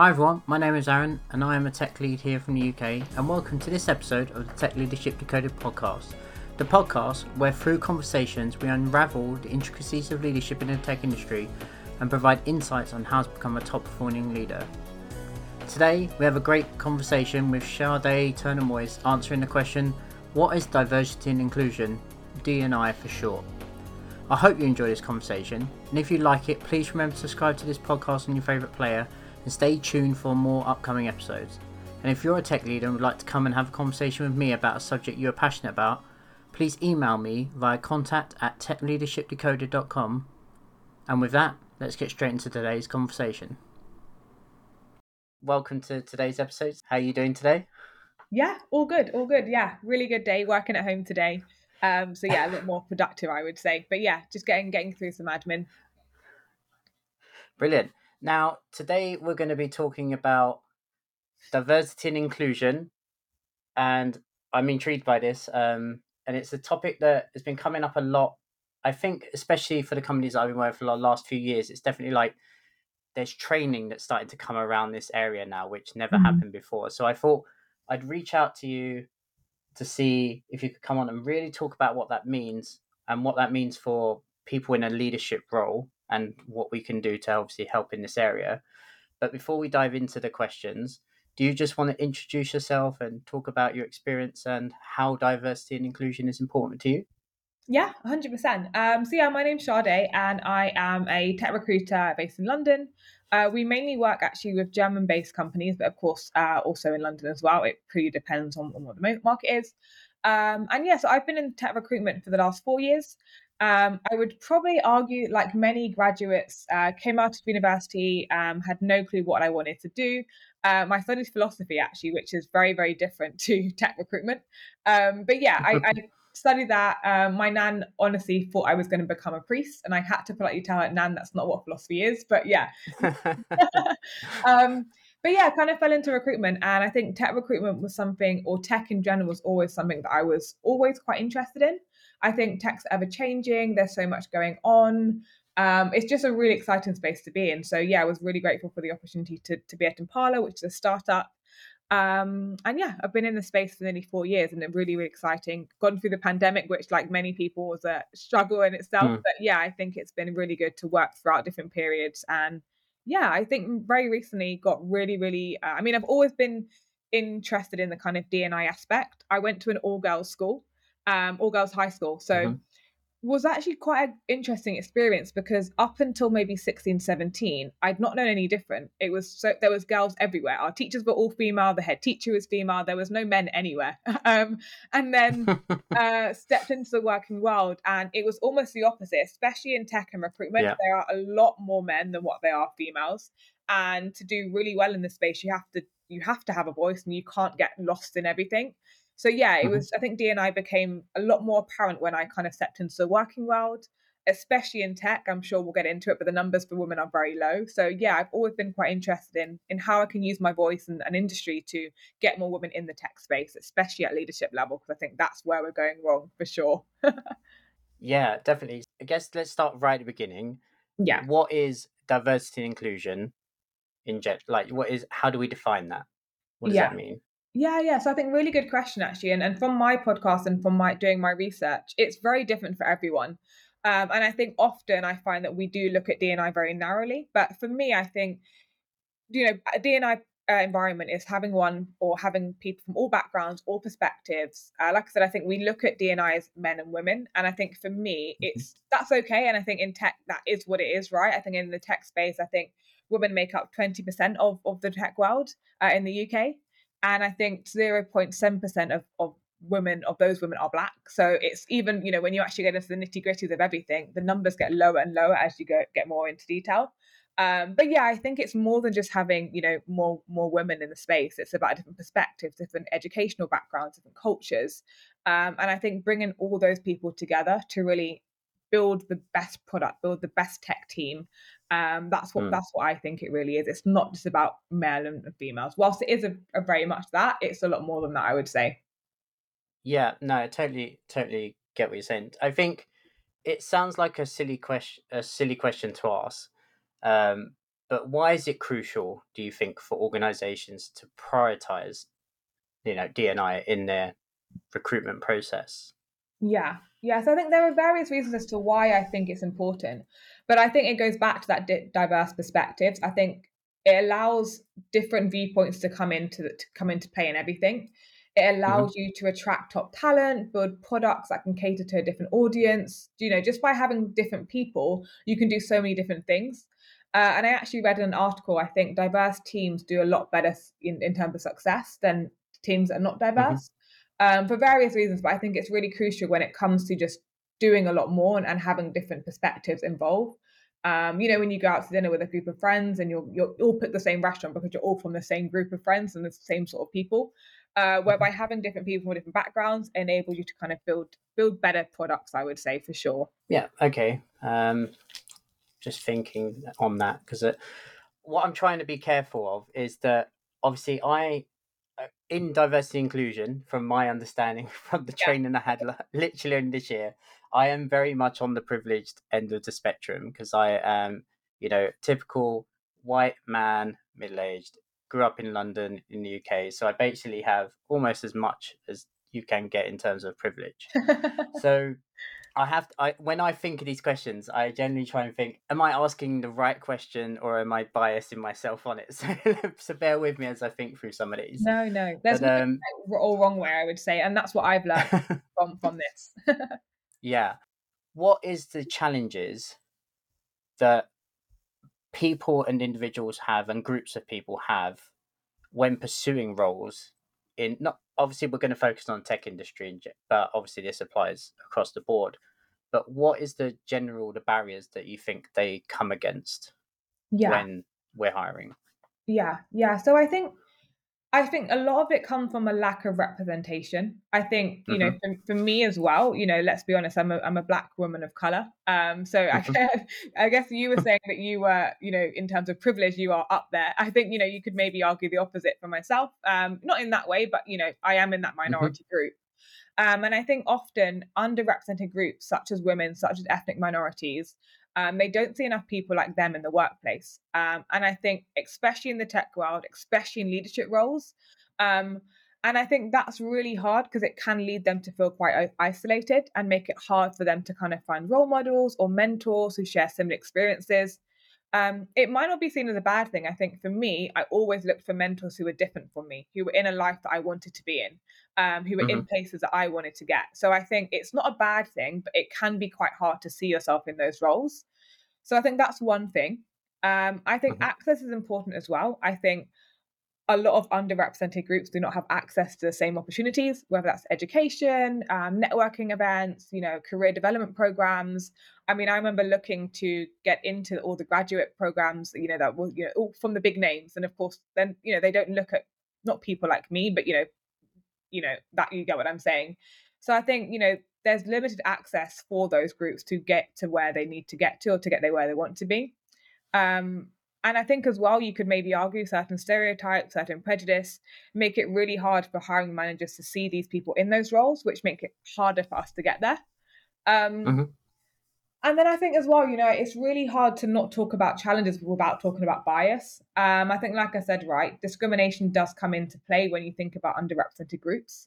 Hi everyone, my name is Aaron and I am a tech lead here from the UK, and welcome to this episode of the Tech Leadership Decoded podcast, the podcast where through conversations we unravel the intricacies of leadership in the tech industry and provide insights on how to become a top performing leader. Today we have a great conversation with Sade Turner-Moise answering the question, what is diversity and inclusion, D&I for short? I hope you enjoy this conversation, and if you like it, please remember to subscribe to this podcast on your favourite player and stay tuned for more upcoming episodes. And if you're a tech leader and would like to come and have a conversation with me about a subject you are passionate about, please email me via contact@techleadershipdecoded.com. And with that, let's get straight into today's conversation. Welcome to today's episode. How are you doing today? Yeah, all good. Yeah, really good day working at home today. So yeah, a lot more productive, I would say. But yeah, just getting through some admin. Brilliant. Now, today we're going to be talking about diversity and inclusion, and I'm intrigued by this, and it's a topic that has been coming up a lot, I think, especially for the companies I've been working for the last few years. It's definitely like there's training that's starting to come around this area now, which never happened before. So I thought I'd reach out to you to see if you could come on and really talk about what that means and what that means for people in a leadership role, and what we can do to obviously help in this area. But before we dive into the questions, do you just want to introduce yourself and talk about your experience and how diversity and inclusion is important to you? Yeah, 100%. So yeah, my name's Sade and I am a tech recruiter based in London. We mainly work actually with German-based companies, but of course also in London as well. It pretty depends on what the market is. And yeah, so I've been in tech recruitment for the last 4 years. I would probably argue, like many graduates, came out of university, had no clue what I wanted to do. I studied philosophy, actually, which is very, very different to tech recruitment. But yeah, I studied that. My nan honestly thought I was going to become a priest, and I had to politely tell her, Nan, that's not what philosophy is. But yeah. But yeah, kind of fell into recruitment. And I think tech recruitment was something, or tech in general was always something that I was always quite interested in. I think tech's ever changing. There's so much going on. It's just a really exciting space to be in. So yeah, I was really grateful for the opportunity to be at Impala, which is a startup. And yeah, I've been in the space for nearly 4 years, and it's really, really exciting. Gone through the pandemic, which like many people was a struggle in itself. But yeah, I think it's been really good to work throughout different periods. And yeah, I think very recently got really, I mean, I've always been interested in the kind of D&I aspect. I went to an all-girls school. All-girls high school. So was actually quite an interesting experience, because up until maybe 16, 17, I'd not known any different. It was so there was girls everywhere. Our teachers were all female. The head teacher was female. There was no men anywhere. And then stepped into the working world, and it was almost the opposite, especially in tech and recruitment. Yeah. There are a lot more men than what there are females. And to do really well in this space, you have to have a voice, and you can't get lost in everything. So yeah, it was, I think D&I became a lot more apparent when I kind of stepped into the working world, especially in tech. I'm sure we'll get into it, but the numbers for women are very low. So yeah, I've always been quite interested in how I can use my voice and an industry to get more women in the tech space, especially at leadership level, because I think that's where we're going wrong for sure. Yeah, definitely. I guess let's start right at the beginning. Yeah. What is diversity and inclusion in like how do we define that? What does that mean? Yeah. So I think really good question, actually. And from my podcast and from my doing my research, it's very different for everyone. And I think often I find that we do look at D&I very narrowly. But for me, I think, you know, a D&I environment is having one or having people from all backgrounds, all perspectives. Like I said, I think we look at D&I as men and women. And I think for me, it's that's okay. And I think in tech, that is what it is, right? I think in the tech space, I think women make up 20% of the tech world in the UK. And I think 0.7% of women, of those women, are Black. So it's even, you know, when you actually get into the nitty gritties of everything, the numbers get lower and lower as you get more into detail. But yeah, I think it's more than just having, you know, more women in the space. It's about different perspectives, different educational backgrounds, different cultures. And I think bringing all those people together to really build the best product, build the best tech team. That's what I think it really is. It's not just about male and females. Whilst it is a very much that, it's a lot more than that, I would say. Yeah, no, I totally get what you're saying. I think it sounds like a silly question to ask, But why is it crucial, do you think, for organizations to prioritize, you know, D&I in their recruitment process? Yeah. So I think there are various reasons as to why I think it's important. But I think it goes back to that diverse perspectives. I think it allows different viewpoints to come into play in everything. It allows you to attract top talent, build products that can cater to a different audience. You know, just by having different people, you can do so many different things. And I actually read an article, I think diverse teams do a lot better in terms of success than teams that are not diverse for various reasons. But I think it's really crucial when it comes to just doing a lot more and having different perspectives involved. You know, when you go out to dinner with a group of friends and you're all pick the same restaurant because you're all from the same group of friends and the same sort of people, where by having different people with different backgrounds enable you to kind of build better products, I would say, for sure. Yeah. Okay. Just thinking on that, because what I'm trying to be careful of is that obviously I, in diversity inclusion, from my understanding from the training I had literally in this year, I am very much on the privileged end of the spectrum, because I am, you know, typical white man, middle-aged, grew up in London in the UK. So I basically have almost as much as you can get in terms of privilege. So when I think of these questions, I generally try and think, am I asking the right question or am I biasing myself on it? So bear with me as I think through some of these. No. There's no all wrong way, I would say. And that's what I've learned from this. Yeah. What is the challenges that people and individuals have and groups of people have when pursuing roles in, not obviously we're going to focus on tech industry, but obviously this applies across the board. But what is the barriers that you think they come against when we're hiring? Yeah. So I think a lot of it comes from a lack of representation. I think, you know, for me as well, you know, let's be honest, I'm a black woman of color. So I guess you were saying that you were, you know, in terms of privilege, you are up there. I think, you know, you could maybe argue the opposite for myself. Not in that way, but, you know, I am in that minority group. And I think often underrepresented groups such as women, such as ethnic minorities, they don't see enough people like them in the workplace. And I think especially in the tech world, especially in leadership roles. And I think that's really hard because it can lead them to feel quite isolated and make it hard for them to kind of find role models or mentors who share similar experiences. It might not be seen as a bad thing. I think for me, I always looked for mentors who were different from me, who were in a life that I wanted to be in, who were in places that I wanted to get. So I think it's not a bad thing, but it can be quite hard to see yourself in those roles. So I think that's one thing. I think access is important as well. I think a lot of underrepresented groups do not have access to the same opportunities, whether that's education, networking events, you know, career development programs. I mean, I remember looking to get into all the graduate programs, you know, that were, you know, all from the big names. And of course, then, you know, they don't look at not people like me, but, you know, that you get what I'm saying. So I think, you know, there's limited access for those groups to get to where they need to get to or to get there where they want to be. And I think as well, you could maybe argue certain stereotypes, certain prejudice, make it really hard for hiring managers to see these people in those roles, which make it harder for us to get there. And then I think as well, you know, it's really hard to not talk about challenges without talking about bias. I think, like I said, right, discrimination does come into play when you think about underrepresented groups.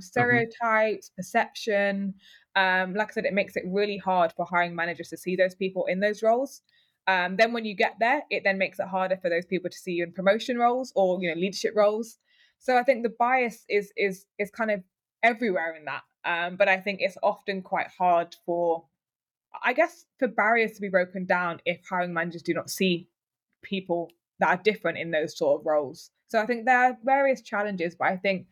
Stereotypes, perception, like I said, it makes it really hard for hiring managers to see those people in those roles. Then when you get there, it then makes it harder for those people to see you in promotion roles or, you know, leadership roles. So I think the bias is kind of everywhere in that. But I think it's often quite hard for barriers to be broken down if hiring managers do not see people that are different in those sort of roles. So I think there are various challenges, but I think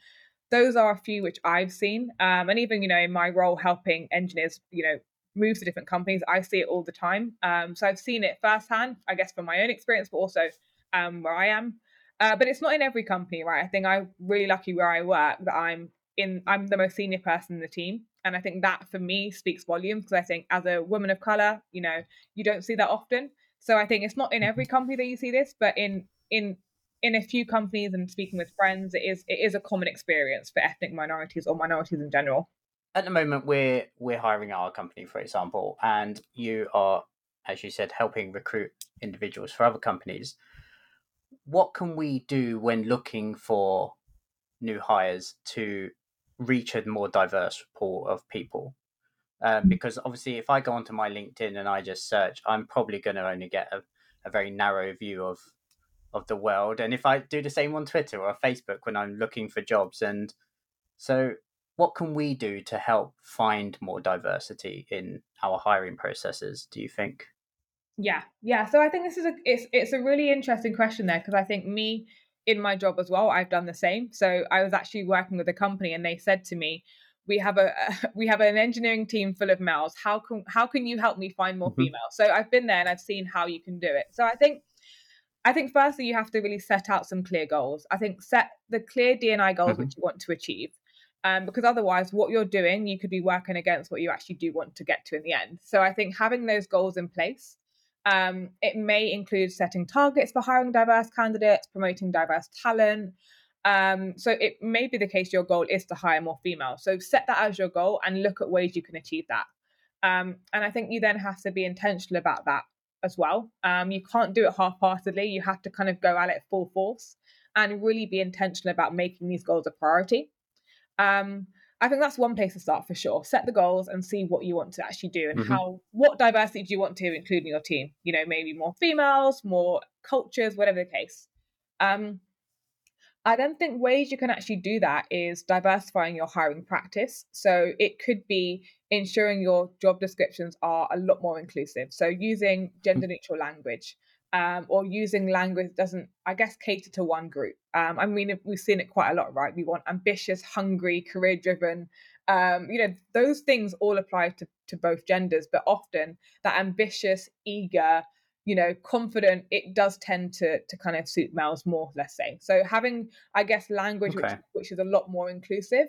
those are a few which I've seen. And even, you know, in my role helping engineers, you know, move to different companies, I see it all the time. So I've seen it firsthand, I guess, from my own experience, but also where I am. But it's not in every company, right? I think I'm really lucky where I work that I'm the most senior person in the team. And I think that for me speaks volumes because I think as a woman of color, you know, you don't see that often. So I think it's not in every company that you see this, but in a few companies and speaking with friends, it is a common experience for ethnic minorities or minorities in general. At the moment, we're hiring our company, for example, and you are as you said, helping recruit individuals for other companies. What can we do when looking for new hires to reach a more diverse pool of people? Because obviously, if I go onto my LinkedIn and I just search, I'm probably going to only get a very narrow view of the world. And if I do the same on Twitter or Facebook when I'm looking for jobs, and so what can we do to help find more diversity in our hiring processes, do you think? Yeah. So I think this is it's a really interesting question there, because I think me in my job as well, I've done the same. So I was actually working with a company and they said to me, we have an engineering team full of males. How can you help me find more females? So I've been there and I've seen how you can do it. So I think firstly, you have to really set out some clear goals. I think set the clear D&I goals which you want to achieve. Because otherwise, what you're doing, you could be working against what you actually do want to get to in the end. So I think having those goals in place, it may include setting targets for hiring diverse candidates, promoting diverse talent. So it may be the case your goal is to hire more females. So set that as your goal and look at ways you can achieve that. And I think you then have to be intentional about that as well. You can't do it half-heartedly. You have to kind of go at it full force and really be intentional about making these goals a priority. I think that's one place to start for sure. Set the goals and see what you want to actually do and what diversity do you want to include in your team? You know, maybe more females, more cultures, whatever the case. I then think ways you can actually do that is diversifying your hiring practice. So it could be ensuring your job descriptions are a lot more inclusive. So using gender neutral language. Or using language doesn't, I guess, cater to one group. I mean, we've seen it quite a lot, right? We want ambitious, hungry, career-driven. Those things all apply to both genders, but often that ambitious, eager, confident, it does tend to kind of suit males more, let's say. So having, I guess, language which is a lot more inclusive,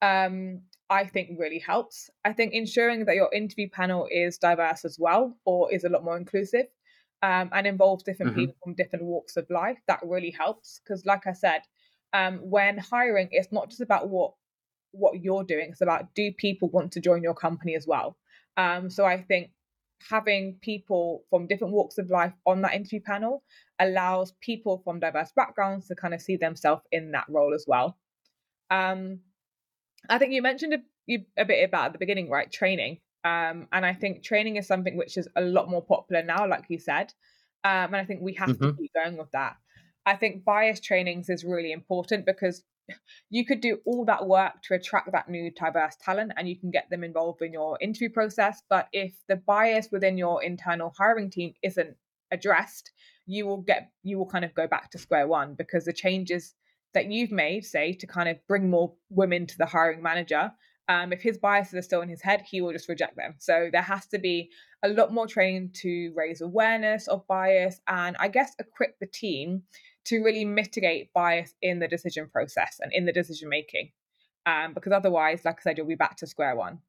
I think really helps. I think ensuring that your interview panel is diverse as well, or is a lot more inclusive. And involves different people from different walks of life. That really helps because, like I said, when hiring, it's not just about what you're doing. It's about, do people want to join your company as well? So I think having people from different walks of life on that interview panel allows people from diverse backgrounds to kind of see themselves in that role as well. I think you mentioned a bit about at the beginning, right? Training. And I think training is something which is a lot more popular now, like you said. And I think we have to keep going with that. I think bias trainings is really important because you could do all that work to attract that new diverse talent and you can get them involved in your interview process. But if the bias within your internal hiring team isn't addressed, you will kind of go back to square one because the changes that you've made, say, to kind of bring more women to the hiring manager, if his biases are still in his head, he will just reject them. So there has to be a lot more training to raise awareness of bias and I guess equip the team to really mitigate bias in the decision process and in the decision making. Because otherwise, like I said, you'll be back to square one.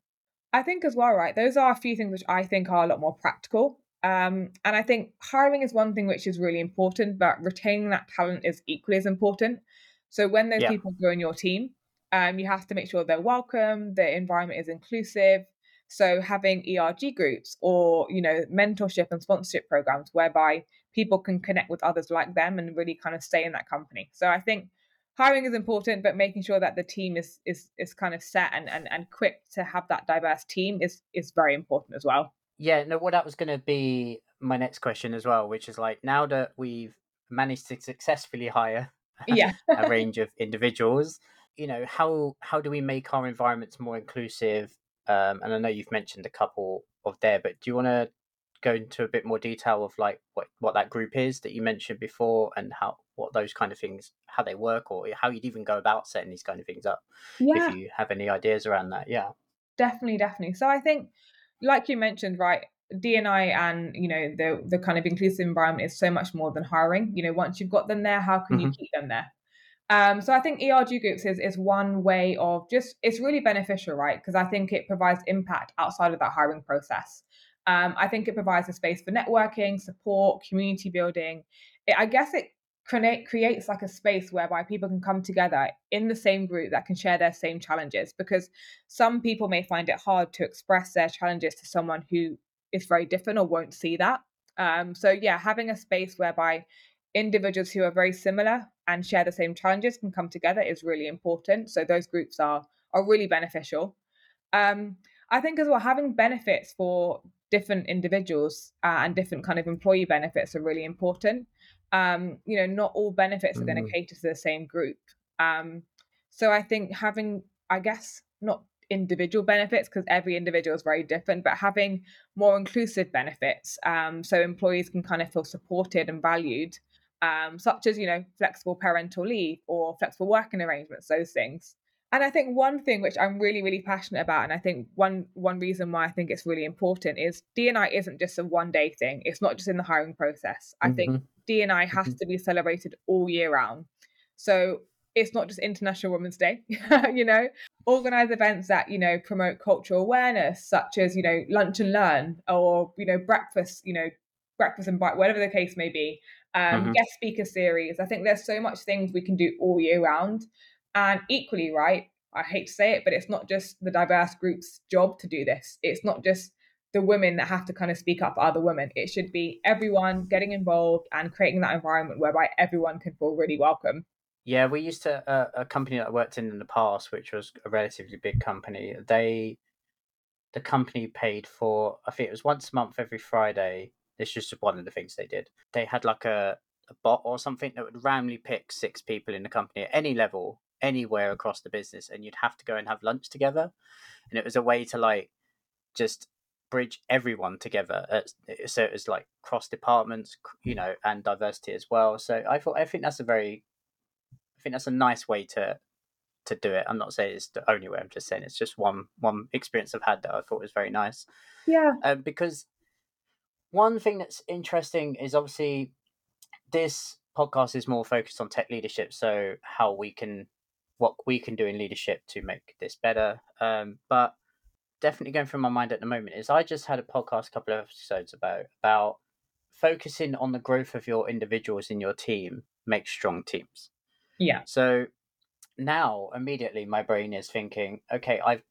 I think as well, right, those are a few things which I think are a lot more practical. And I think hiring is one thing which is really important, but retaining that talent is equally as important. So when those people join your team, you have to make sure they're welcome, the environment is inclusive. So having ERG groups or, mentorship and sponsorship programs whereby people can connect with others like them and really kind of stay in that company. So I think hiring is important, but making sure that the team is kind of set and quick to have that diverse team is very important as well. Yeah, no, well, that was going to be my next question as well, which is like, now that we've managed to successfully hire a range of individuals, how do we make our environments more inclusive? And I know you've mentioned a couple of there, but do you want to go into a bit more detail of like what that group is that you mentioned before and what those kind of things, how they work or how you'd even go about setting these kind of things up if you have any ideas around that? Yeah, definitely. So I think, like you mentioned, right, D&I and, the kind of inclusive environment is so much more than hiring. Once you've got them there, how can you keep them there? So I think ERG groups is one way of it's really beneficial, right? Because I think it provides impact outside of that hiring process. I think it provides a space for networking, support, community building. It creates like a space whereby people can come together in the same group that can share their same challenges, because some people may find it hard to express their challenges to someone who is very different or won't see that. So yeah, having a space whereby individuals who are very similar and share the same challenges can come together is really important. So those groups are really beneficial. I think as well, having benefits for different individuals and different kind of employee benefits are really important. You know, not all benefits are going to cater to the same group. So I think having, I guess, not individual benefits because every individual is very different, but having more inclusive benefits so employees can kind of feel supported and valued, such as, you know, flexible parental leave or flexible working arrangements, those things. And I think one thing which I'm really, really passionate about, and I think one reason why I think it's really important is D&I isn't just a one-day thing. It's not just in the hiring process. I think D&I has to be celebrated all year round. So it's not just International Women's Day, you know, organize events that, you know, promote cultural awareness, such as, you know, lunch and learn or, you know, breakfast and bite, whatever the case may be, guest speaker series. I think there's so much things we can do all year round. And equally, right, I hate to say it, but it's not just the diverse group's job to do this. It's not just the women that have to kind of speak up for other women. It should be everyone getting involved and creating that environment whereby everyone can feel really welcome. Yeah, we used to, a company that I worked in the past, which was a relatively big company, the company paid for, I think it was once a month, every Friday. This is just one of the things they did. They had like a bot or something that would randomly pick 6 people in the company at any level, anywhere across the business, and you'd have to go and have lunch together. And it was a way to like just bridge everyone together, so it was like cross departments, you know, and diversity as well. So I think that's a nice way to do it. I'm not saying it's the only way, I'm just saying it's just one experience I've had that I thought was very nice. Yeah. Because one thing that's interesting is obviously this podcast is more focused on tech leadership, so how we can, what we can do in leadership to make this better. But definitely going through my mind at the moment is I just had a podcast a couple of episodes about focusing on the growth of your individuals in your team makes strong teams. Yeah. So now immediately my brain is thinking, okay, I've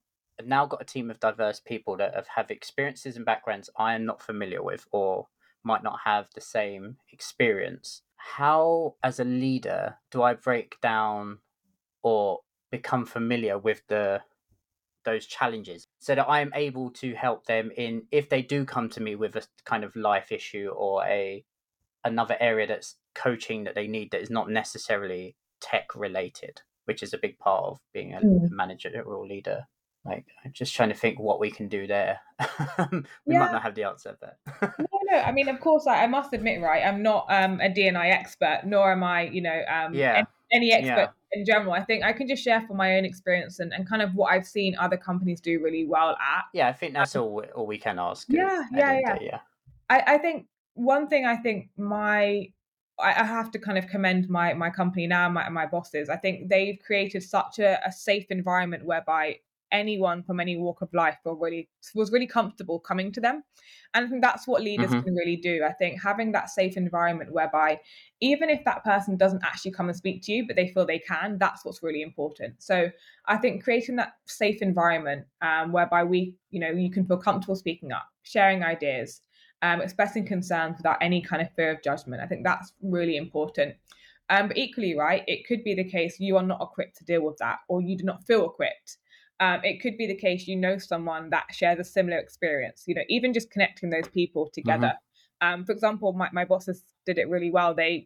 now got a team of diverse people that have experiences and backgrounds I am not familiar with or might not have the same experience. How, as a leader, do I break down or become familiar with those challenges so that I am able to help them in if they do come to me with a kind of life issue or another area that's coaching that they need that is not necessarily tech related, which is a big part of being a managerial leader. Like, I'm just trying to think what we can do there. Might not have the answer, but no. I mean, of course, I must admit, right, I'm not a D&I expert, nor am I, you know, any expert in general. I think I can just share from my own experience and kind of what I've seen other companies do really well at. Yeah, I think that's all we can ask. I think one thing I have to kind of commend my company now, my bosses. I think they've created such a safe environment whereby anyone from any walk of life was really comfortable coming to them. And I think that's what leaders can really do. I think having that safe environment whereby even if that person doesn't actually come and speak to you, but they feel they can, that's what's really important. So I think creating that safe environment whereby we, you know, you can feel comfortable speaking up, sharing ideas, expressing concerns without any kind of fear of judgment. I think that's really important. But equally, right, it could be the case you are not equipped to deal with that or you do not feel equipped. It could be the case, you know, someone that shares a similar experience, you know, even just connecting those people together. For example, my bosses did it really well. They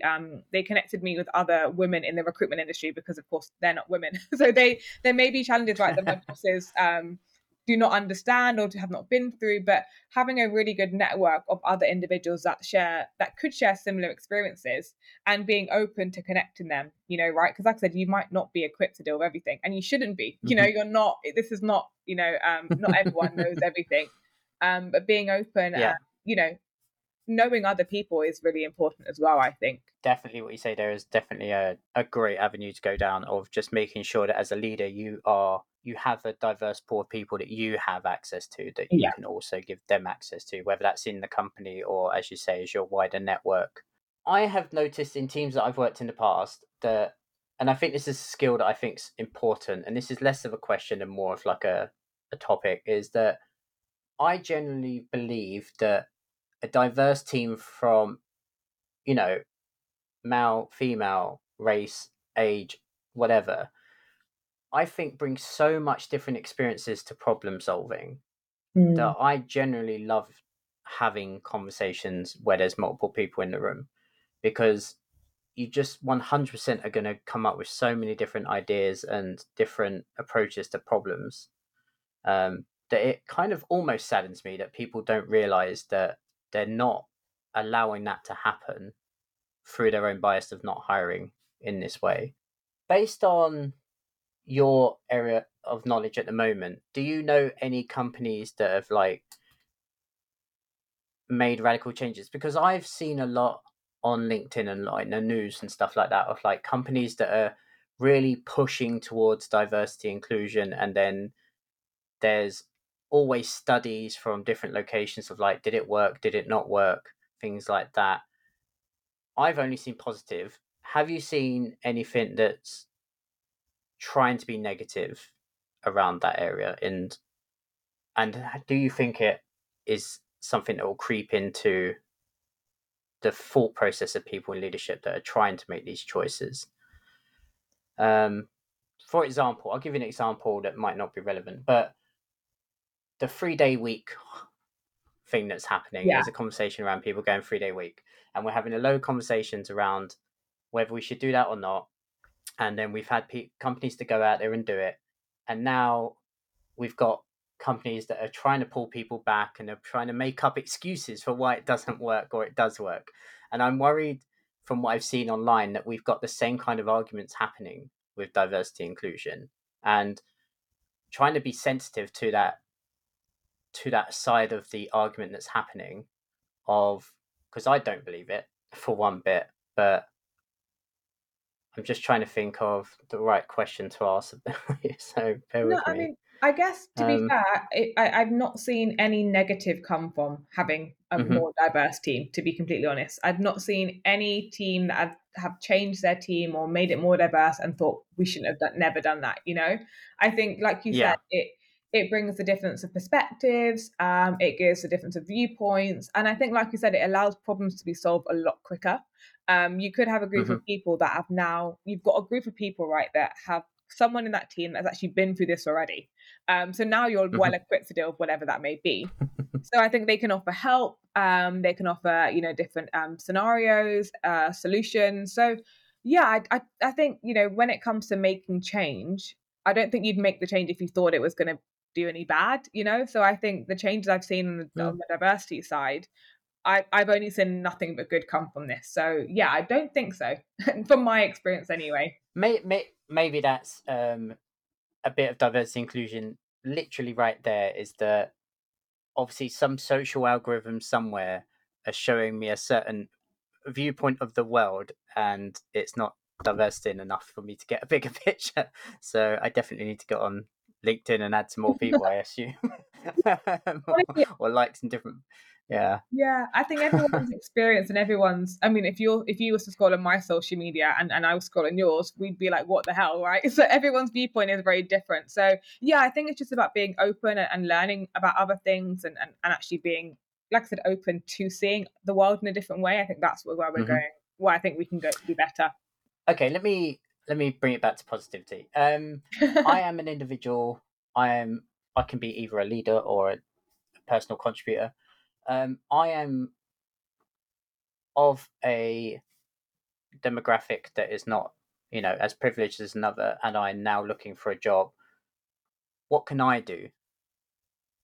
connected me with other women in the recruitment industry because, of course, they're not women. So there may be challenges, right, that my bosses do not understand or have not been through. But having a really good network of other individuals that could share similar experiences and being open to connecting them, you know, right? Because like I said, you might not be equipped to deal with everything, and you shouldn't be. You know, you're not. This is not. You know, not everyone knows everything. But being open, you know, knowing other people is really important as well, I think. Definitely what you say there is definitely a great avenue to go down of just making sure that as a leader you have a diverse pool of people that you have access to, that you can also give them access to, whether that's in the company or, as you say, is your wider network. I have noticed in teams that I've worked in the past that, and I think this is a skill that I think is important, and this is less of a question and more of like a topic, is that I generally believe that a diverse team from, you know, male, female, race, age, whatever, I think brings so much different experiences to problem solving that I generally love having conversations where there's multiple people in the room, because you just 100% are going to come up with so many different ideas and different approaches to problems that it kind of almost saddens me that people don't realize that they're not allowing that to happen through their own bias of not hiring in this way. Based on your area of knowledge at the moment, do you know any companies that have like made radical changes? Because I've seen a lot on LinkedIn and like the news and stuff like that of like companies that are really pushing towards diversity inclusion, and then there's always studies from different locations of like, did it work, did it not work, things like that. I've only seen positive. Have you seen anything that's trying to be negative around that area? And do you think it is something that will creep into the thought process of people in leadership that are trying to make these choices? For example, I'll give you an example that might not be relevant, but the 3-day week thing that's happening. There's a conversation around people going 3-day week, and we're having a load of conversations around whether we should do that or not. And then we've had companies to go out there and do it. And now we've got companies that are trying to pull people back and are trying to make up excuses for why it doesn't work or it does work. And I'm worried from what I've seen online that we've got the same kind of arguments happening with diversity inclusion, and trying to be sensitive to that side of the argument that's happening of, because I don't believe it for one bit, but I'm just trying to think of the right question to ask. So bear with me. I mean, I guess to be fair, I've not seen any negative come from having a more diverse team, to be completely honest. I've not seen any team that have changed their team or made it more diverse and thought we shouldn't have never done that. You know, I think like you said, it brings the difference of perspectives. It gives the difference of viewpoints. And I think, like you said, it allows problems to be solved a lot quicker. You could have a group of people that have now, you've got a group of people, right, that have someone in that team that's actually been through this already. So now you're well equipped to deal with whatever that may be. So I think they can offer help. They can offer, you know, different scenarios, solutions. So yeah, I think, you know, when it comes to making change, I don't think you'd make the change if you thought it was going to do any bad, you know? So I think the changes I've seen on the diversity side, I've only seen nothing but good come from this. So yeah, I don't think so, from my experience anyway. Maybe that's a bit of diversity inclusion literally right there, is that obviously some social algorithm somewhere are showing me a certain viewpoint of the world, and it's not diversity enough for me to get a bigger picture. So I definitely need to get on LinkedIn and add some more people, I assume. Or like some different. Yeah. I think everyone's experience and everyone's, I mean, if you were to scroll on my social media and I was scrolling yours, we'd be like, what the hell, right? So everyone's viewpoint is very different. So yeah, I think it's just about being open and learning about other things and actually being, like I said, open to seeing the world in a different way. I think that's where we're going, where I think we can go to be better. Okay, let me bring it back to positivity. I am an individual. I can be either a leader or a personal contributor. I am of a demographic that is not, you know, as privileged as another, and I'm now looking for a job. What can I do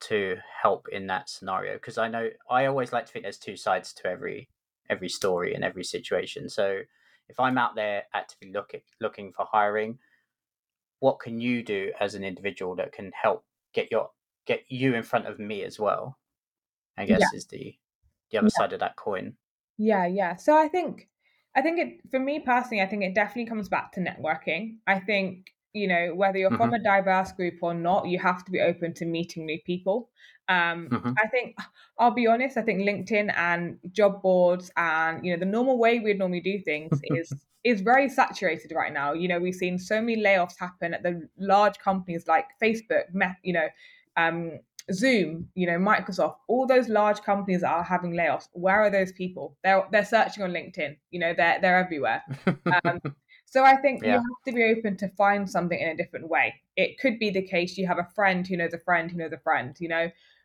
to help in that scenario? Because I know I always like to think there's two sides to every story and every situation. So if I'm out there actively looking for hiring, what can you do as an individual that can help get you in front of me as well, I guess, is the other side of that coin. Yeah. So I think it, for me personally, I think it definitely comes back to networking. I think, you know, whether you're from a diverse group or not, you have to be open to meeting new people. I think, I'll be honest, I think LinkedIn and job boards and, you know, the normal way we'd normally do things is very saturated right now. You know, we've seen so many layoffs happen at the large companies like Facebook, you know, Zoom, Microsoft, all those large companies that are having layoffs. Where are those people? They're searching on LinkedIn. They're everywhere. So I think you have to be open to find something in a different way. It could be the case you have a friend who knows a friend who knows a friend.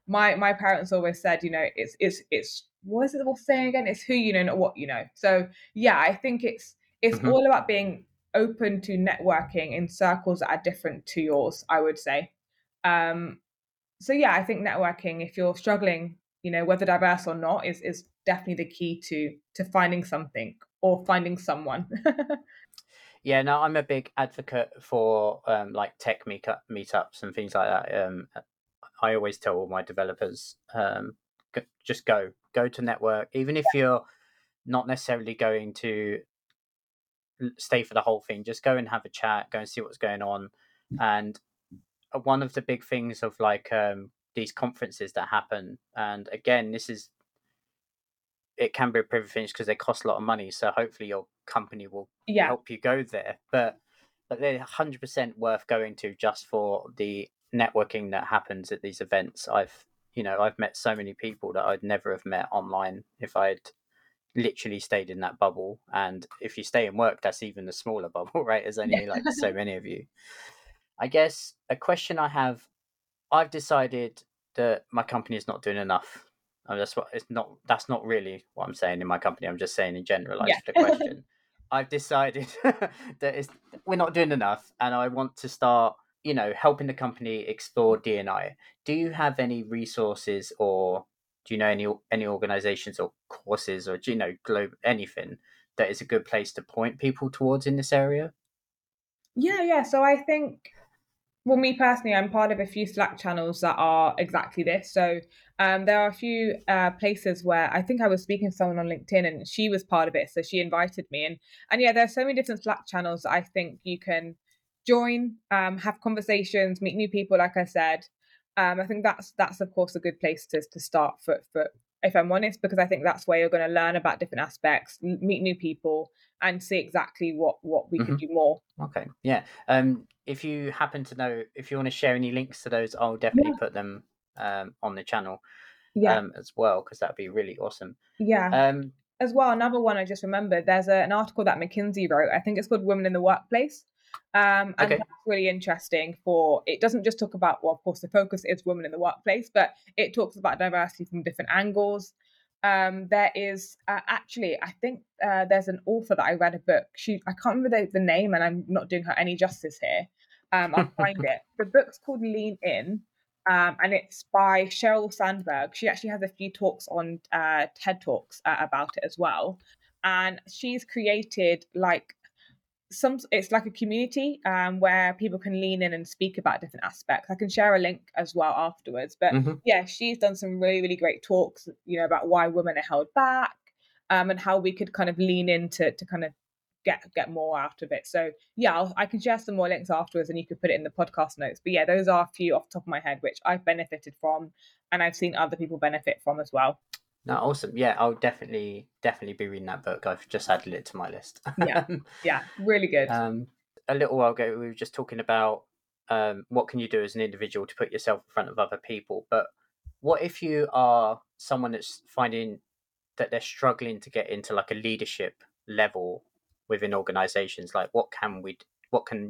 My parents always said, it's what is it the saying again? It's who you know, not what you know. So I think it's all about being open to networking in circles that are different to yours, I would say. So I think networking, if you're struggling, whether diverse or not, is definitely the key to finding something or finding someone. Yeah, no, I'm a big advocate for like tech meetups and things like that. I always tell all my developers, just go to network, even if you're not necessarily going to stay for the whole thing. Just go and have a chat, go and see what's going on. And one of the big things of these conferences that happen, and again, it can be a privilege because they cost a lot of money. So hopefully your company will help you go there, but they're 100% worth going to just for the networking that happens at these events. I've met so many people that I'd never have met online if I'd literally stayed in that bubble. And if you stay in work, that's even the smaller bubble, right? There's only so many of you. I guess a question I have, I've decided that my company is not doing enough. That's not really what I'm saying in my company. I'm just saying in general, the question. I've decided that we're not doing enough, and I want to start, helping the company explore D&I. Do you have any resources, or do you know any organizations or courses, or do you know anything that is a good place to point people towards in this area? Yeah. So I think, me personally, I'm part of a few Slack channels that are exactly this. So there are a few places where I think I was speaking to someone on LinkedIn and she was part of it. So she invited me. And there are so many different Slack channels that I think you can join, have conversations, meet new people, like I said. I think that's of course a good place to start for, if I'm honest, because I think that's where you're going to learn about different aspects, meet new people, and see exactly what we could do more. Okay. Yeah. If you happen to know, if you want to share any links to those, I'll definitely put them on the channel as well, because that'd be really awesome. Yeah. As well, another one I just remembered, there's an article that McKinsey wrote. I think it's called Women in the Workplace. And that's really interesting it doesn't just talk about, well, of course the focus is women in the workplace, but it talks about diversity from different angles. There is actually, I think there's an author that I read a book. I can't remember the name, and I'm not doing her any justice here. I'll find it. The book's called Lean In, and it's by Sheryl Sandberg. She actually has a few talks on TED Talks about it as well. And she's created it's like a community where people can lean in and speak about different aspects. I can share a link as well afterwards, but she's done some really, really great talks, about why women are held back, and how we could kind of lean in to kind of get more out of it. So I can share some more links afterwards, and you could put it in the podcast notes, but those are a few off the top of my head, which I've benefited from, and I've seen other people benefit from as well. No, awesome. Yeah, I'll definitely be reading that book. I've just added it to my list. Yeah, really good. A little while ago, we were just talking about what can you do as an individual to put yourself in front of other people. But what if you are someone that's finding that they're struggling to get into like a leadership level within organizations? Like, what can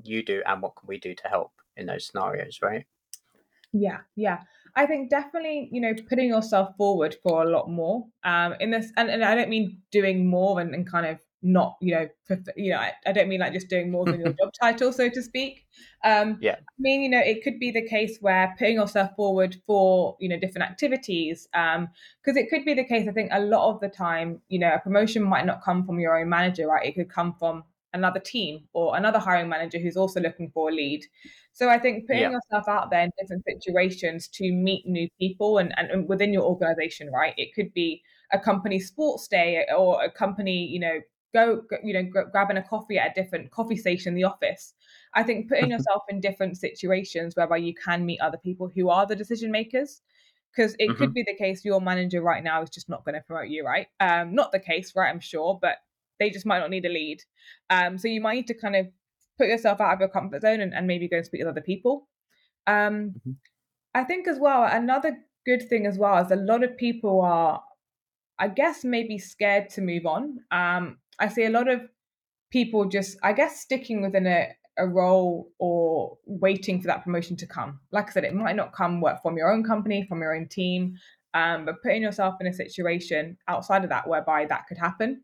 you do, and what can we do to help in those scenarios, right? Yeah. I think definitely, putting yourself forward for a lot more in this. And I don't mean doing more and kind of not, I don't mean like just doing more than your job title, so to speak. I mean, it could be the case where putting yourself forward for, different activities, because it could be the case, I think a lot of the time, a promotion might not come from your own manager, right? It could come from another team or another hiring manager who's also looking for a lead. So I think putting yourself out there in different situations to meet new people and within your organization, right? It could be a company sports day, or a company, grabbing a coffee at a different coffee station in the office. I think putting yourself in different situations whereby you can meet other people who are the decision makers, because it could be the case your manager right now is just not going to promote you, right? Not the case, right? I'm sure, but they just might not need a lead. So you might need to kind of put yourself out of your comfort zone and maybe go and speak with other people. I think as well, another good thing as well is a lot of people are, I guess, maybe scared to move on. I see a lot of people just, I guess, sticking within a role or waiting for that promotion to come. Like I said, it might not come from your own company, from your own team, but putting yourself in a situation outside of that whereby that could happen.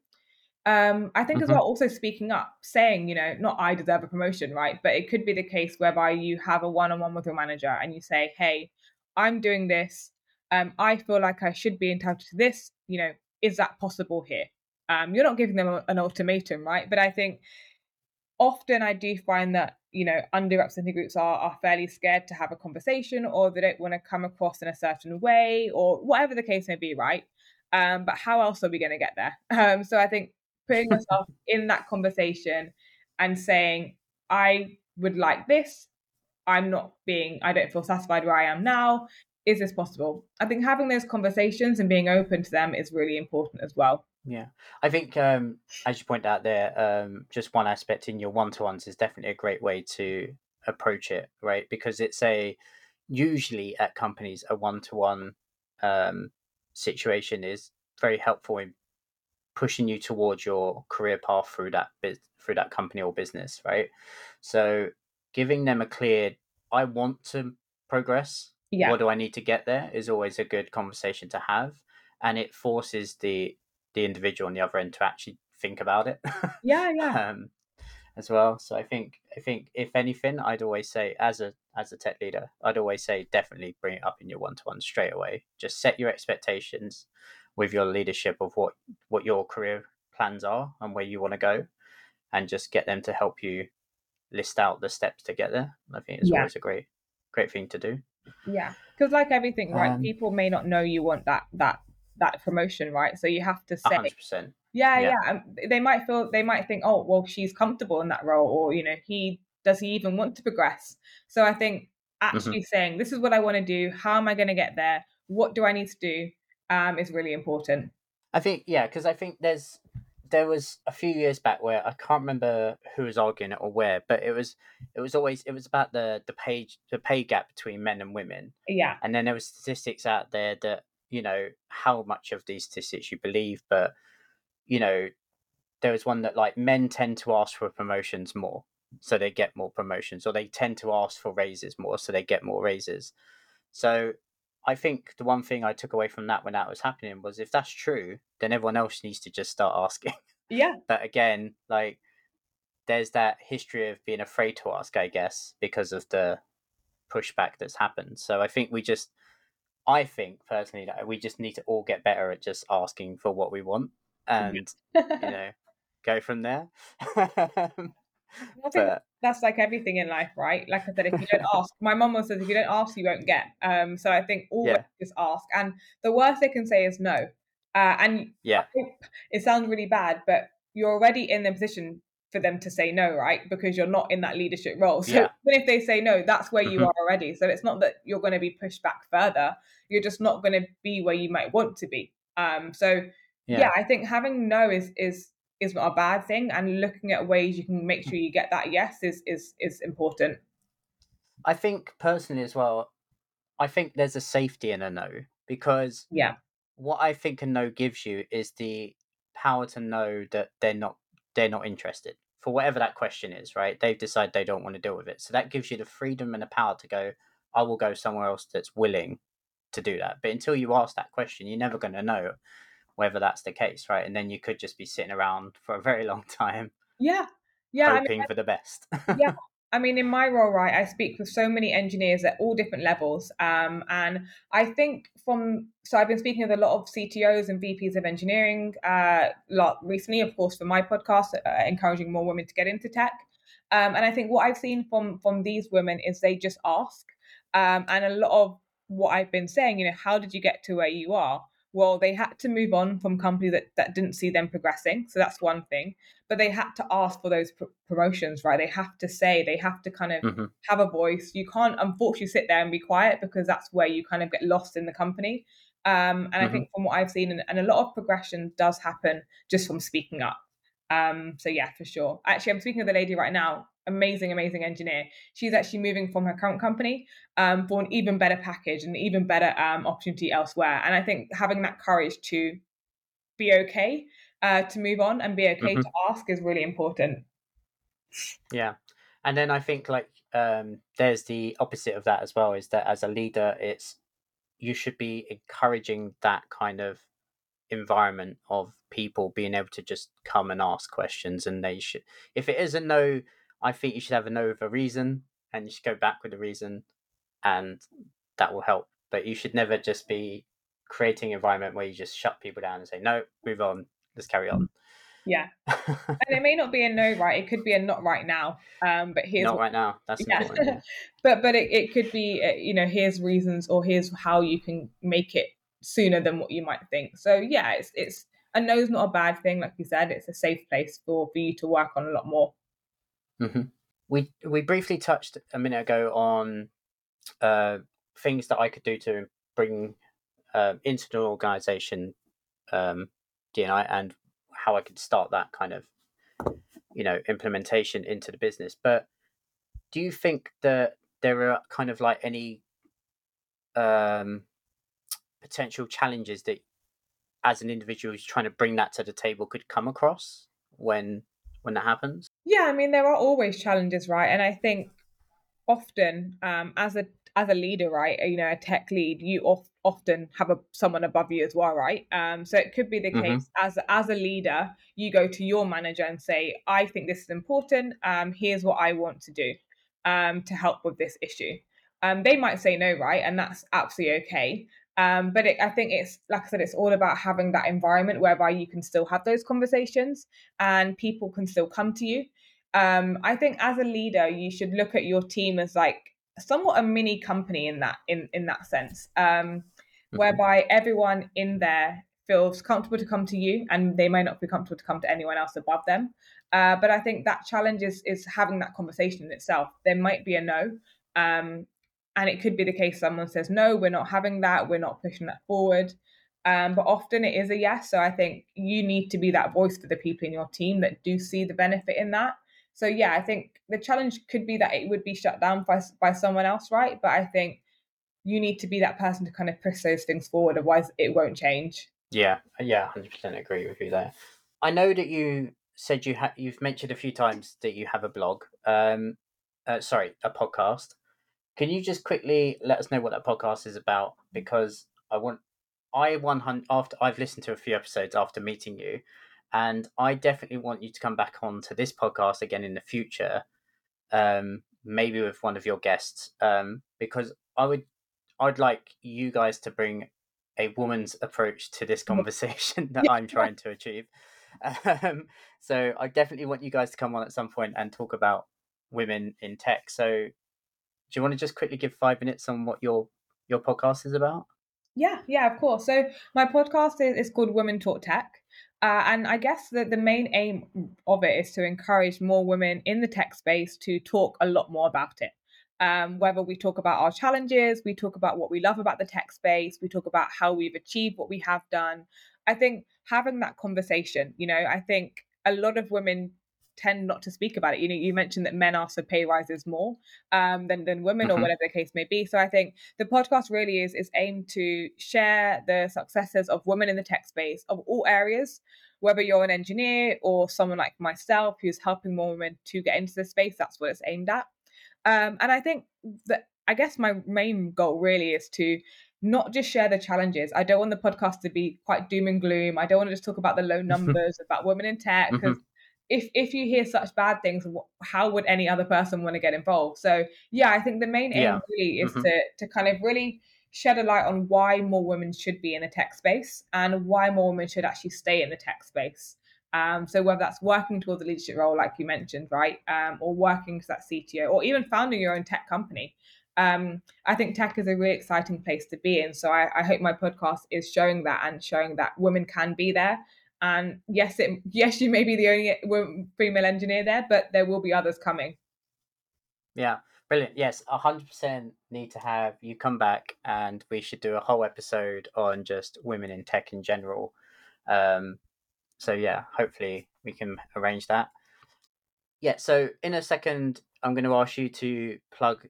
I think as well, also speaking up, saying, not I deserve a promotion, right? But it could be the case whereby you have a one-on-one with your manager and you say, hey, I'm doing this. I feel like I should be entitled to this. Is that possible here? You're not giving them an ultimatum, right? But I think often I do find that, underrepresented groups are fairly scared to have a conversation, or they don't want to come across in a certain way, or whatever the case may be, right? But how else are we going to get there? So I think putting yourself in that conversation and saying, I would like this. I don't feel satisfied where I am now. Is this possible? I think having those conversations and being open to them is really important as well. Yeah, I think as you point out there, just one aspect in your one-to-ones is definitely a great way to approach it, right? Because it's usually at companies, a one-to-one situation is very helpful in pushing you towards your career path through that company or business, right? So giving them a clear, I want to progress. Yeah. What do I need to get there is always a good conversation to have, and it forces the individual on the other end to actually think about it. Yeah. As well. So I think if anything, I'd always say as a tech leader, I'd always say definitely bring it up in your one-to-one straight away. Just set your expectations with your leadership of what your career plans are and where you want to go, and just get them to help you list out the steps to get there. I think it's always a great thing to do. Yeah, because like everything, right, people may not know you want that promotion, right? So you have to say 100%. They might think, oh, well, she's comfortable in that role, or does he even want to progress? So I think actually saying, this is what I want to do, how am I going to get there, what do I need to do, is really important. I think, yeah, because I think there was a few years back where I can't remember who was arguing it or where, but it was always about the pay gap between men and women. Yeah, and then there were statistics out there that how much of these statistics you believe, but there was one that men tend to ask for promotions more, so they get more promotions, or they tend to ask for raises more, so they get more raises. So I think the one thing I took away from that when that was happening was, if that's true, then everyone else needs to just start asking. Yeah. But again, there's that history of being afraid to ask, I guess, because of the pushback that's happened. So I think personally, we just need to all get better at just asking for what we want and, go from there. I think that's like everything in life, right? Like I said, if you don't ask, my mum always says, if you don't ask, you won't get. So I think always just ask. And the worst they can say is no. It sounds really bad, but you're already in the position for them to say no, right? Because you're not in that leadership role. So even if they say no, that's where you are already. So it's not that you're going to be pushed back further. You're just not going to be where you might want to be. I think having no is not a bad thing, and looking at ways you can make sure you get that yes is important. I think personally as well, I think there's a safety in a no, because what I think a no gives you is the power to know that they're not interested for whatever that question is, right? They've decided they don't want to deal with it. So that gives you the freedom and the power to go, I will go somewhere else that's willing to do that. But until you ask that question, you're never going to know whether that's the case, right? And then you could just be sitting around for a very long time hoping for the best. In my role, right, I speak with so many engineers at all different levels, and I think I've been speaking with a lot of CTOs and VPs of engineering lot recently, of course, for my podcast, encouraging more women to get into tech, and I think what I've seen from these women is they just ask, and a lot of what I've been saying, how did you get to where you are? Well, they had to move on from companies that didn't see them progressing. So that's one thing. But they had to ask for those promotions, right? They have to say, they have to kind of have a voice. You can't, unfortunately, sit there and be quiet, because that's where you kind of get lost in the company. I think from what I've seen, and a lot of progression does happen just from speaking up. For sure. Actually, I'm speaking with a lady right now amazing engineer. She's actually moving from her current company for an even better package and an even better opportunity elsewhere. And I think having that courage to be okay to move on and be okay to ask is really important. Yeah. And then I think like there's the opposite of that as well, is that as a leader, it's you should be encouraging that kind of environment of people being able to just come and ask questions. And they should, if it is a no, I think you should have a no for a reason, and you should go back with a reason, and that will help. But you should never just be creating an environment where you just shut people down and say, no, move on, let's carry on. Yeah. And it may not be a no, right? It could be a not right now. But here's not right now. That's important. Yeah. But it could be, you know, here's reasons, or here's how you can make it sooner than what you might think. So yeah, it's a no is not a bad thing. Like you said, it's a safe place for you to work on a lot more. Mm-hmm. We briefly touched a minute ago on things that I could do to bring into the organization D&I, and how I could start that kind of, you know, implementation into the business. But do you think that there are kind of like any potential challenges that as an individual who's trying to bring that to the table could come across when that happens? Yeah, I mean, there are always challenges, right? And I think often as a leader, right, you know, a tech lead, you often have someone above you as well, right? So it could be the case as a leader, you go to your manager and say, I think this is important. Here's what I want to do to help with this issue. They might say no, right? And that's absolutely okay. But I think it's, like I said, it's all about having that environment whereby you can still have those conversations and people can still come to you. I think as a leader, you should look at your team as like somewhat a mini company in that sense, whereby everyone in there feels comfortable to come to you, and they may not be comfortable to come to anyone else above them. But I think that challenge is having that conversation in itself. There might be a no. And it could be the case someone says, no, we're not having that. We're not pushing that forward. But often it is a yes. So I think you need to be that voice for the people in your team that do see the benefit in that. So, yeah, I think the challenge could be that it would be shut down by someone else, right? But I think you need to be that person to kind of push those things forward. Otherwise, it won't change. Yeah, 100% agree with you there. I know that you said you've mentioned a few times that you have a blog. A podcast. Can you just quickly let us know what that podcast is about? Because after I've listened to a few episodes after meeting you, and I definitely want you to come back on to this podcast again in the future, maybe with one of your guests, because I'd like you guys to bring a woman's approach to this conversation that I'm trying to achieve. So I definitely want you guys to come on at some point and talk about women in tech. So do you want to just quickly give 5 minutes on what your podcast is about? Yeah, of course. So my podcast is called Women Talk Tech. And I guess that the main aim of it is to encourage more women in the tech space to talk a lot more about it. Whether we talk about our challenges, we talk about what we love about the tech space, we talk about how we've achieved what we have done. I think having that conversation, you know, I think a lot of women tend not to speak about it. You know, you mentioned that men ask for pay rises more than women, or whatever the case may be. So I think the podcast really is aimed to share the successes of women in the tech space of all areas, whether you're an engineer or someone like myself who's helping more women to get into the space. That's what it's aimed at. And I think that, I guess my main goal really is to not just share the challenges. I don't want the podcast to be quite doom and gloom. I don't want to just talk about the low numbers about women in tech, because if you hear such bad things, how would any other person want to get involved? So yeah, I think the main aim really is to kind of really shed a light on why more women should be in the tech space and why more women should actually stay in the tech space. So whether that's working towards a leadership role, like you mentioned, right? Or working as that CTO, or even founding your own tech company. I think tech is a really exciting place to be in. So I hope my podcast is showing that, and showing that women can be there. And yes, you may be the only female engineer there, but there will be others coming. Yeah, brilliant. Yes, 100% need to have you come back, and we should do a whole episode on just women in tech in general. So yeah, hopefully we can arrange that. Yeah, so in a second, I'm going to ask you to plug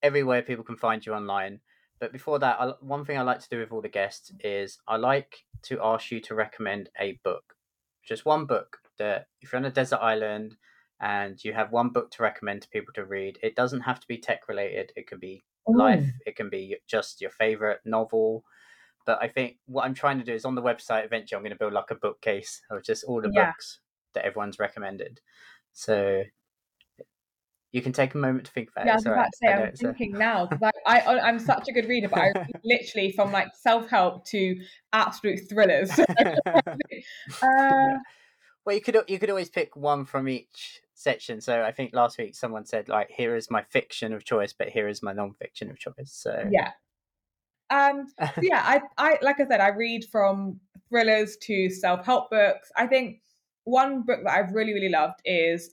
everywhere people can find you online. But before that, one thing I like to do with all the guests is I like to ask you to recommend a book, just one book that if you're on a desert island and you have one book to recommend to people to read, it doesn't have to be tech related. It could be life. It can be just your favorite novel. But I think what I'm trying to do is on the website, eventually I'm going to build like a bookcase of just all the books that everyone's recommended. So you can take a moment to think about it. I'm thinking now because I'm such a good reader, but I read literally from like self-help to absolute thrillers. Well, you could always pick one from each section. So I think last week someone said like, here is my fiction of choice, but here is my non-fiction of choice. So yeah. I like I said, I read from thrillers to self-help books. I think one book that I've really, really loved is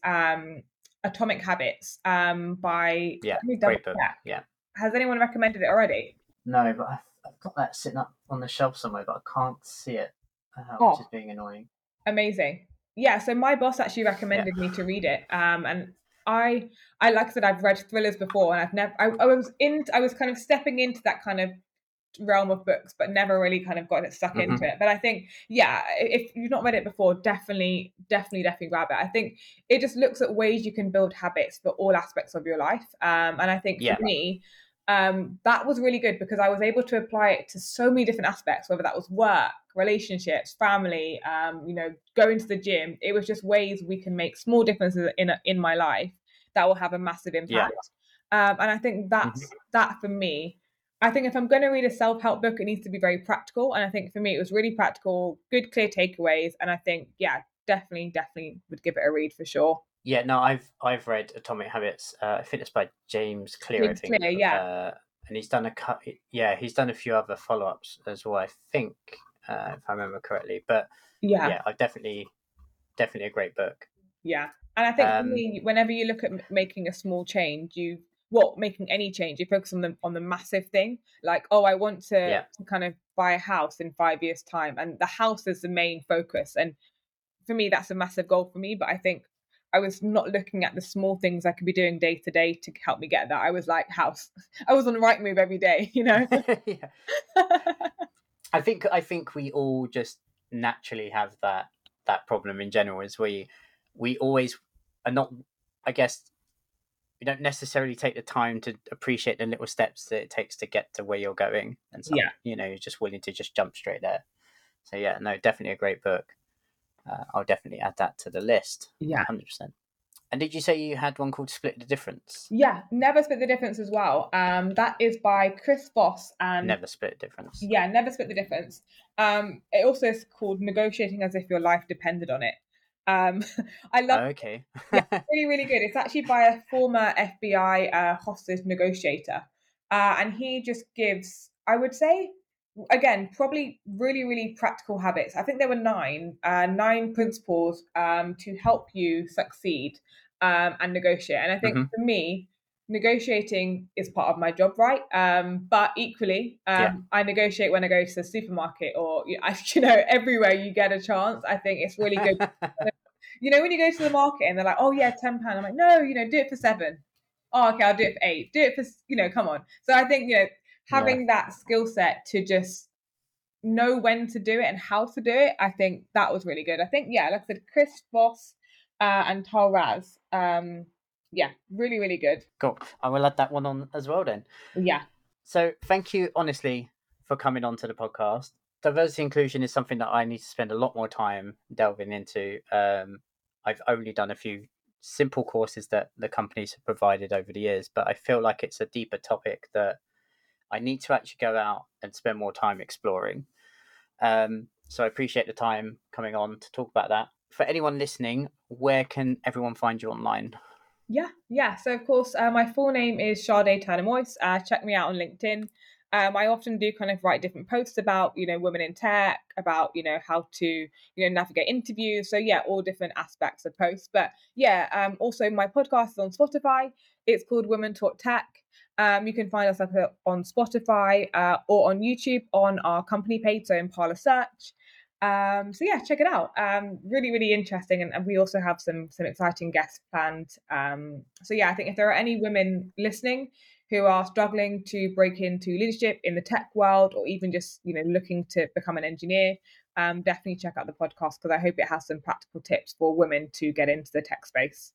Atomic Habits by... Yeah, great book. Yeah. Has anyone recommended it already? No, but I've got that sitting up on the shelf somewhere, but I can't see it, which is being annoying. Amazing. Yeah, so my boss actually recommended me to read it, and I like I said, I've read thrillers before, and I've never... I was kind of stepping into that kind of realm of books, but never really kind of got stuck into it. But I think, yeah, if you've not read it before, definitely grab it. I think it just looks at ways you can build habits for all aspects of your life. And I think for me, that was really good because I was able to apply it to so many different aspects, whether that was work, relationships, family, going to the gym. It was just ways we can make small differences in my life that will have a massive impact. Yeah. And I think that's that for me. I think if I'm going to read a self-help book, it needs to be very practical. And I think for me, it was really practical, good, clear takeaways. And I think, definitely would give it a read for sure. Yeah, no, I've read Atomic Habits. I think it's by James Clear. And he's done a few other follow-ups as well, I think, if I remember correctly. But I've definitely a great book. Yeah, and I think for me, whenever you look at making a small change, making any change, you focus on the massive thing, like, oh, I want to kind of buy a house in 5 years time, and the house is the main focus. And for me, that's a massive goal for me. But I think I was not looking at the small things I could be doing day to day to help me get that. I was like, house. I was on Rightmove every day, you know. I think we all just naturally have that problem in general, is we always are not, I guess. You don't necessarily take the time to appreciate the little steps that it takes to get to where you're going. And so, you're just willing to just jump straight there. So yeah, no, definitely a great book. I'll definitely add that to the list. Yeah. 100%. And did you say you had one called Split the Difference? Yeah. Never Split the Difference as well. That is by Chris Voss. And Never Split the Difference. Yeah. Never Split the Difference. It also is called Negotiating As If Your Life Depended on It. I love it's really, really good. It's actually by a former FBI hostage negotiator, and he just gives, I would say, again, probably really, really practical habits. I think there were nine principles to help you succeed and negotiate. And I think for me, negotiating is part of my job, right? But equally, I negotiate when I go to the supermarket or, everywhere you get a chance. I think it's really good. When you go to the market and they're like, oh yeah, £10. I'm like, no, do it for £7. Oh, okay, I'll do it for £8. Do it for, come on. So I think, having that skill set to just know when to do it and how to do it, I think that was really good. I think, like I said, Chris Voss and Tal Raz, really, really good. Cool. I will add that one on as well then. Yeah. So thank you, honestly, for coming on to the podcast. Diversity inclusion is something that I need to spend a lot more time delving into. I've only done a few simple courses that the companies have provided over the years, but I feel like it's a deeper topic that I need to actually go out and spend more time exploring. So I appreciate the time coming on to talk about that. For anyone listening, where can everyone find you online? Yeah. So, of course, my full name is Sade Turner-Moise. Check me out on LinkedIn. I often do kind of write different posts about, women in tech, about, how to, navigate interviews. So, yeah, all different aspects of posts. But, also my podcast is on Spotify. It's called Women Talk Tech. You can find us up on Spotify or on YouTube on our company page, so Impala Search. So yeah, check it out. Really, really interesting. And we also have some exciting guests planned. So yeah, I think if there are any women listening who are struggling to break into leadership in the tech world, or even just, you know, looking to become an engineer, definitely check out the podcast, because I hope it has some practical tips for women to get into the tech space.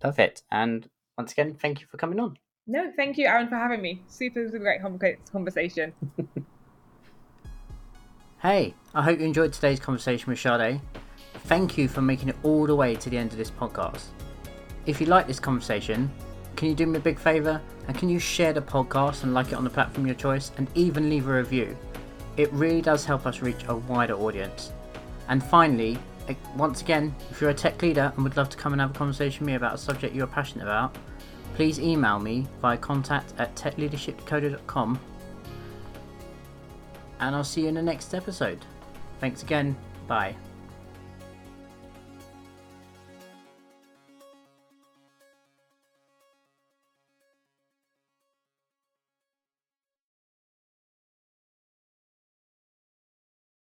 Perfect. And once again, thank you for coming on. No, thank you, Aaron, for having me. Super great conversation. Hey, I hope you enjoyed today's conversation with Sade. Thank you for making it all the way to the end of this podcast. If you like this conversation, can you do me a big favour and can you share the podcast and like it on the platform of your choice, and even leave a review? It really does help us reach a wider audience. And finally, once again, if you're a tech leader and would love to come and have a conversation with me about a subject you're passionate about, please email me via contact@techleadershipdecoder.com. And I'll see you in the next episode. Thanks again. Bye.